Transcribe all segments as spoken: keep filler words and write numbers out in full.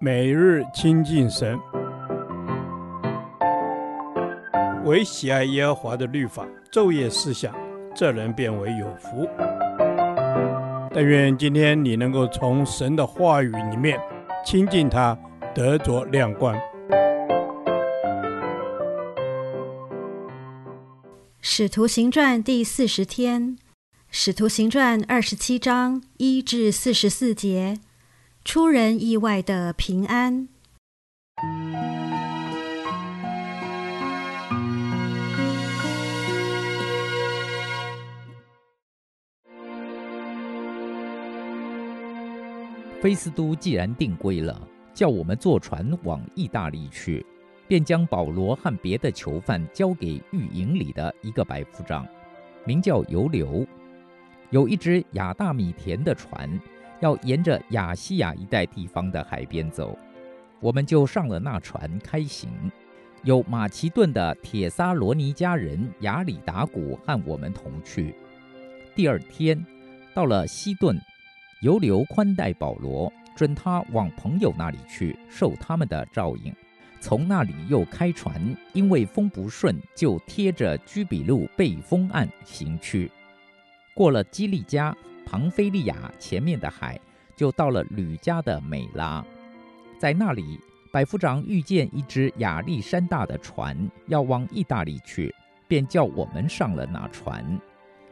每日亲近神，唯喜爱耶和华的律法，昼夜思想，这人便为有福。但愿今天你能够从神的话语里面亲近他，得着亮光。使徒行传第四十天，使徒行传二十七章一至四十四节，出人意外的平安。菲斯都既然定规了，叫我们坐船往意大利去，便将保罗和别的囚犯交给狱营里的一个百夫长，名叫尤流。有一只亚大米田的船，要沿着亚细亚一带地方的海边走，我们就上了那船开行。有马其顿的帖撒罗尼迦人亚里达古和我们同去。第二天到了西顿，尤流宽待保罗，准他往朋友那里去，受他们的照应。从那里又开船，因为风不顺，就贴着居比路背风岸行去。过了基利加、庞菲利亚前面的海，就到了吕加的美拉。在那里，百夫长遇见一只亚历山大的船，要往意大利去，便叫我们上了那船。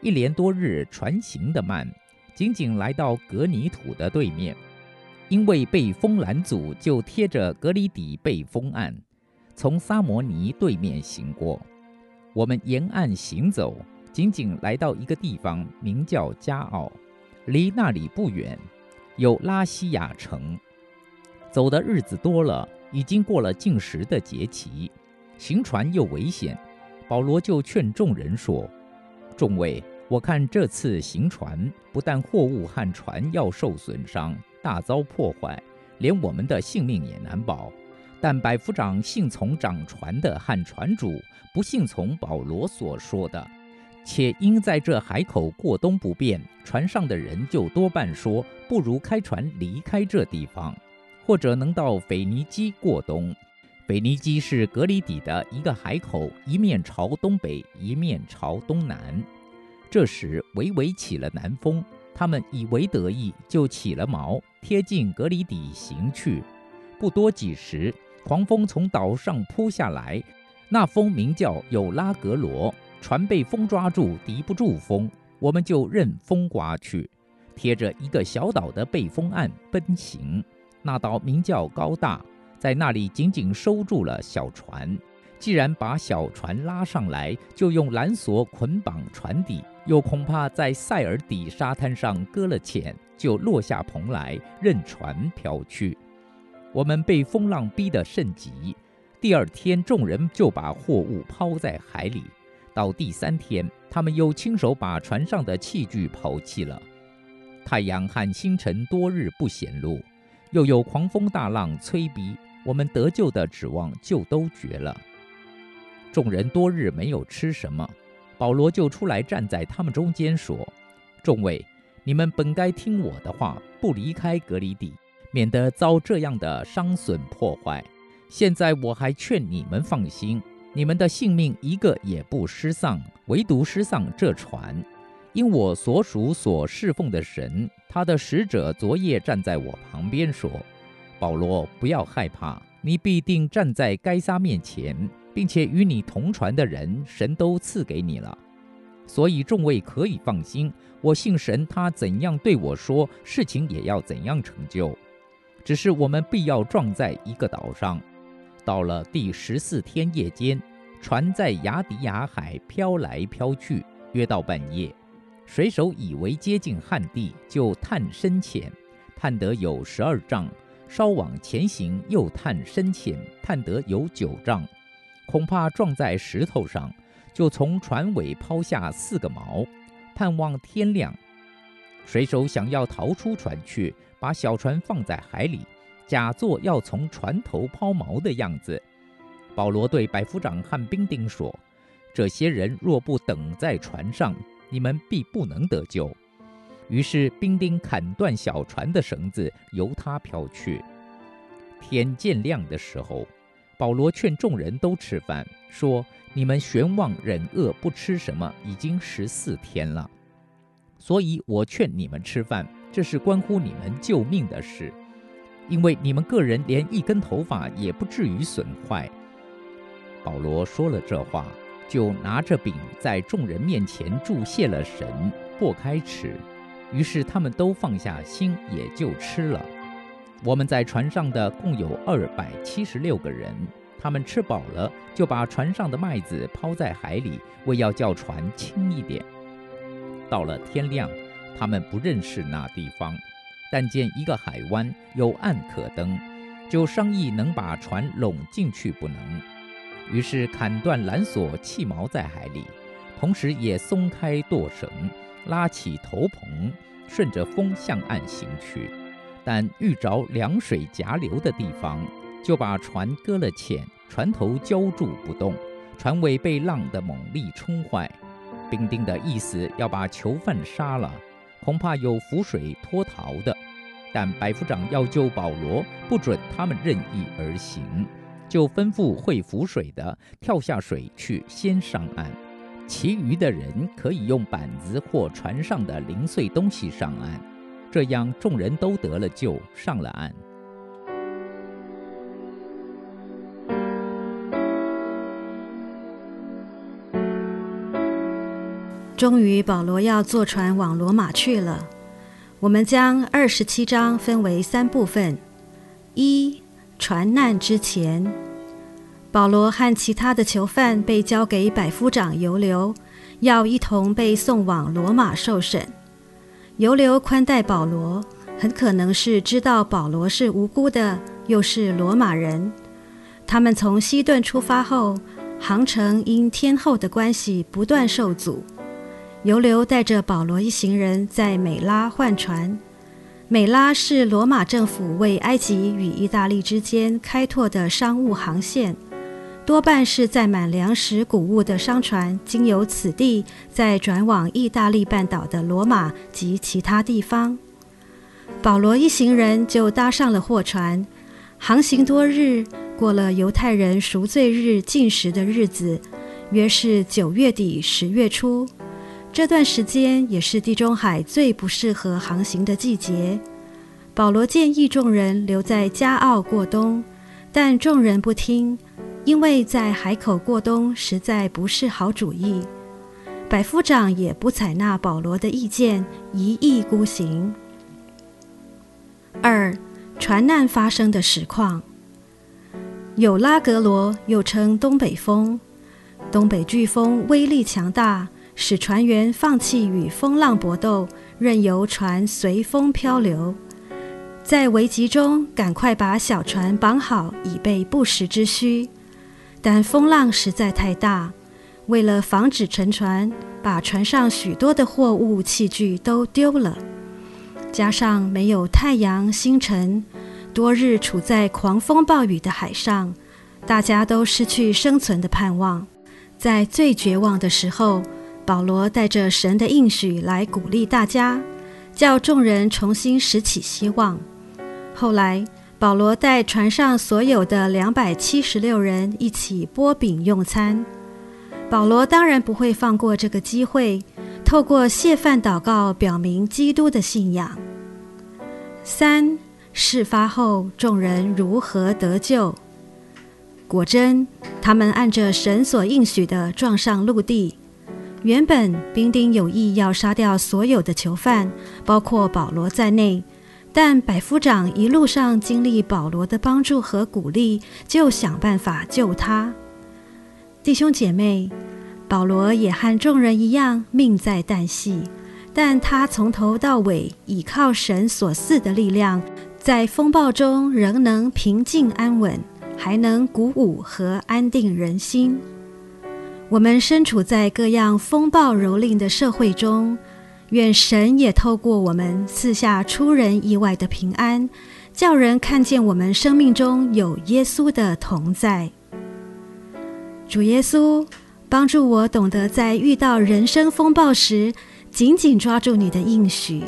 一连多日，船行得慢，仅仅来到格尼土的对面。因为被风拦阻，就贴着格里底背风岸，从撒摩尼对面行过。我们沿岸行走，仅仅来到一个地方，名叫加奥，离那里不远，有拉西亚城。走的日子多了，已经过了禁食的节期，行船又危险，保罗就劝众人说：“众位，我看这次行船，不但货物和船要受损伤，大遭破坏，连我们的性命也难保。但百夫长信从掌船的和船主，不信从保罗所说的，且因在这海口过冬不便，船上的人就多半说，不如开船离开这地方，或者能到腓尼基过冬。腓尼基是格里底的一个海口，一面朝东北，一面朝东南。这时微微起了南风，他们以为得意，就起了锚，贴近格里底行去。不多几时，狂风从岛上扑下来，那风名叫有拉格罗，船被风抓住，敌不住风，我们就任风刮去，贴着一个小岛的背风岸奔行。那岛名叫高大，在那里紧紧收住了小船。既然把小船拉上来，就用缆索捆绑船底，又恐怕在塞尔底沙滩上搁了浅，就落下蓬来，任船飘去。我们被风浪逼得甚急，第二天众人就把货物抛在海里。到第三天，他们又亲手把船上的器具抛弃了。太阳和星辰多日不显露，又有狂风大浪催逼，我们得救的指望就都绝了。众人多日没有吃什么，保罗就出来站在他们中间说：“众位，你们本该听我的话，不离开格里底，免得遭这样的伤损破坏。现在我还劝你们放心，你们的性命一个也不失丧，唯独失丧这船。因我所属所侍奉的神，他的使者昨夜站在我旁边说：保罗，不要害怕，你必定站在该撒面前，并且与你同船的人，神都赐给你了。所以众位可以放心，我信神，他怎样对我说，事情也要怎样成就。只是我们必要撞在一个岛上。到了第十四天夜间，船在雅迪亚海飘来飘去，约到半夜，水手以为接近旱地，就探深浅，探得有十二丈；稍往前行，又探深浅，探得有九丈。恐怕撞在石头上，就从船尾抛下四个锚，盼望天亮。水手想要逃出船去，把小船放在海里，假作要从船头抛锚的样子。保罗对百夫长和兵丁说：“这些人若不等在船上，你们必不能得救。”于是兵丁砍断小船的绳子，由它飘去。天渐亮的时候，保罗劝众人都吃饭，说：你们悬望忍饿不吃什么，已经十四天了。所以我劝你们吃饭，这是关乎你们救命的事，因为你们个人连一根头发也不至于损坏。保罗说了这话，就拿着饼在众人面前祝谢了神，擘开吃，于是他们都放下心，也就吃了。我们在船上的共有二百七十六个人，他们吃饱了，就把船上的麦子抛在海里，为要叫船轻一点。到了天亮，他们不认识那地方，但见一个海湾，有岸可登，就商议能把船拢进去不能。于是砍断缆索，弃锚在海里，同时也松开舵绳，拉起头篷，顺着风向岸行去。但遇着凉水夹流的地方，就把船搁了浅，船头浇住不动，船尾被浪的猛力冲坏。兵丁的意思要把囚犯杀了，恐怕有浮水脱逃的。但百夫长要救保罗，不准他们任意而行，就吩咐会浮水的跳下水去，先上岸，其余的人可以用板子或船上的零碎东西上岸。这样众人都得了救，上了岸。终于保罗要坐船往罗马去了。我们将二十七章分为三部分：一、船难之前，保罗和其他的囚犯被交给百夫长尤流，要一同被送往罗马受审。尤流宽待保罗，很可能是知道保罗是无辜的，又是罗马人。他们从西顿出发后，航程因天候的关系不断受阻。尤流带着保罗一行人在美拉换船。美拉是罗马政府为埃及与意大利之间开拓的商务航线，多半是载满粮食谷物的商船经由此地再转往意大利半岛的罗马及其他地方。保罗一行人就搭上了货船，航行多日，过了犹太人赎罪日禁食的日子，约是九月底十月初。这段时间也是地中海最不适合航行的季节。保罗建议众人留在加奥过冬，但众人不听，因为在海口过冬实在不是好主意。百夫长也不采纳保罗的意见，一意孤行。二、船难发生的实况。有拉格罗，又称东北风，东北飓风威力强大，使船员放弃与风浪搏斗，任由船随风漂流。在危急中，赶快把小船绑好，以备不时之需。但风浪实在太大，为了防止沉船，把船上许多的货物器具都丢了。加上没有太阳星辰，多日处在狂风暴雨的海上，大家都失去生存的盼望。在最绝望的时候，保罗带着神的应许来鼓励大家，叫众人重新拾起希望。后来，保罗带船上所有的两百七十六人一起拨饼用餐。保罗当然不会放过这个机会，透过谢饭祷告表明基督的信仰。三、事发后众人如何得救？果真，他们按着神所应许的撞上陆地。原本兵丁有意要杀掉所有的囚犯，包括保罗在内，但百夫长一路上经历保罗的帮助和鼓励，就想办法救他。弟兄姐妹，保罗也和众人一样命在旦夕，但他从头到尾倚靠神所赐的力量，在风暴中仍能平静安稳，还能鼓舞和安定人心。我们身处在各样风暴蹂躏的社会中，愿神也透过我们赐下出人意外的平安，叫人看见我们生命中有耶稣的同在。主耶稣，帮助我懂得在遇到人生风暴时，紧紧抓住你的应许，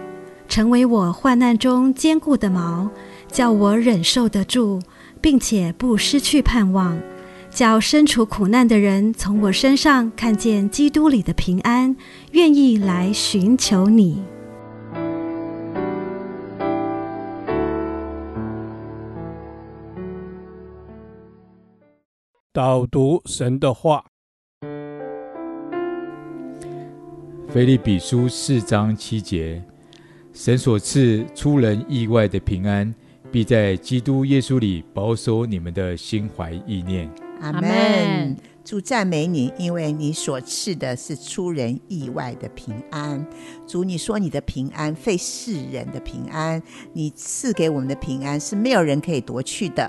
成为我患难中坚固的锚，叫我忍受得住，并且不失去盼望，叫身处苦难的人从我身上看见基督里的平安，愿意来寻求你。导读神的话，腓立比书四章七节，神所赐出人意外的平安，必在基督耶稣里保守你们的心怀意念。阿们。主赞美你，因为你所赐的是出人意外的平安。主，你说你的平安非世人的平安，你赐给我们的平安是没有人可以夺去的。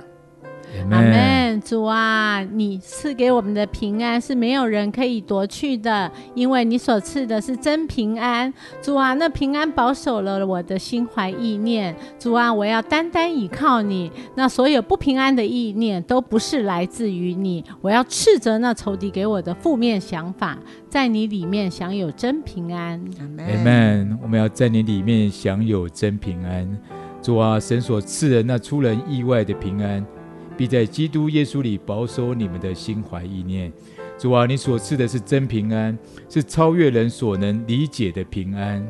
阿们。主啊，你赐给我们的平安是没有人可以夺去的，因为你所赐的是真平安。主啊，那平安保守了我的心怀意念。主啊，我要单单倚靠你，那所有不平安的意念都不是来自于你。我要斥责那仇敌给我的负面想法，在你里面享有真平安。阿们。我们要在你里面享有真平安。主啊，神所赐的那出人意外的平安，必在基督耶稣里保守你们的心怀意念。主啊，你所赐的是真平安，是超越人所能理解的平安。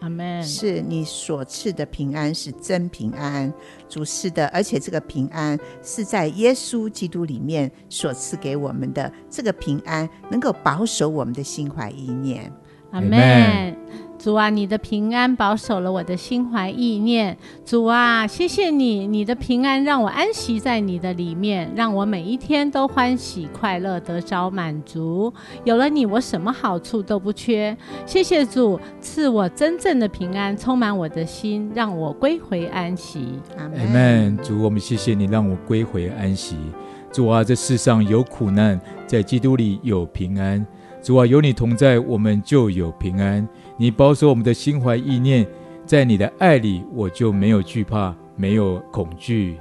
阿们。是你所赐的平安是真平安，主，是的，而且这个平安是在耶稣基督里面所赐给我们的，这个平安能够保守我们的心怀意念。阿们。主啊，你的平安保守了我的心怀意念。主啊，谢谢你，你的平安让我安息在你的里面，让我每一天都欢喜快乐，得着满足。有了你，我什么好处都不缺。谢谢主，赐我真正的平安，充满我的心，让我归回安息。阿们。主，我们谢谢你，让我归回安息。主啊，这世上有苦难，在基督里有平安。主啊，有你同在，我们就有平安。你保守我们的心怀意念，在你的爱里，我就没有惧怕，没有恐惧。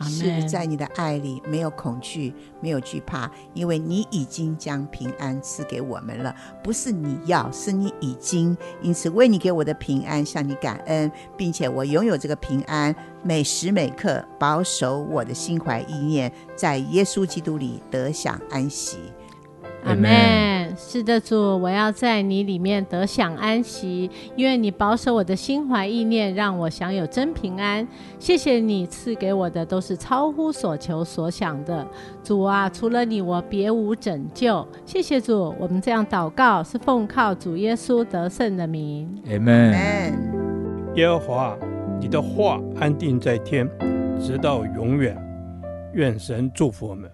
是在你的爱里没有恐惧，没有惧怕，因为你已经将平安赐给我们了，不是你要，是你已经。因此为你给我的平安向你感恩，并且我拥有这个平安，每时每刻保守我的心怀意念，在耶稣基督里得享安息。阿们。是的，主，我要在你里面得享安息，因为你保守我的心怀意念，让我享有真平安。谢谢你赐给我的都是超乎所求所想的。主啊，除了你我别无拯救。谢谢主，我们这样祷告是奉靠主耶稣得胜的名。阿们。耶和华，你的话安定在天，直到永远。愿神祝福我们。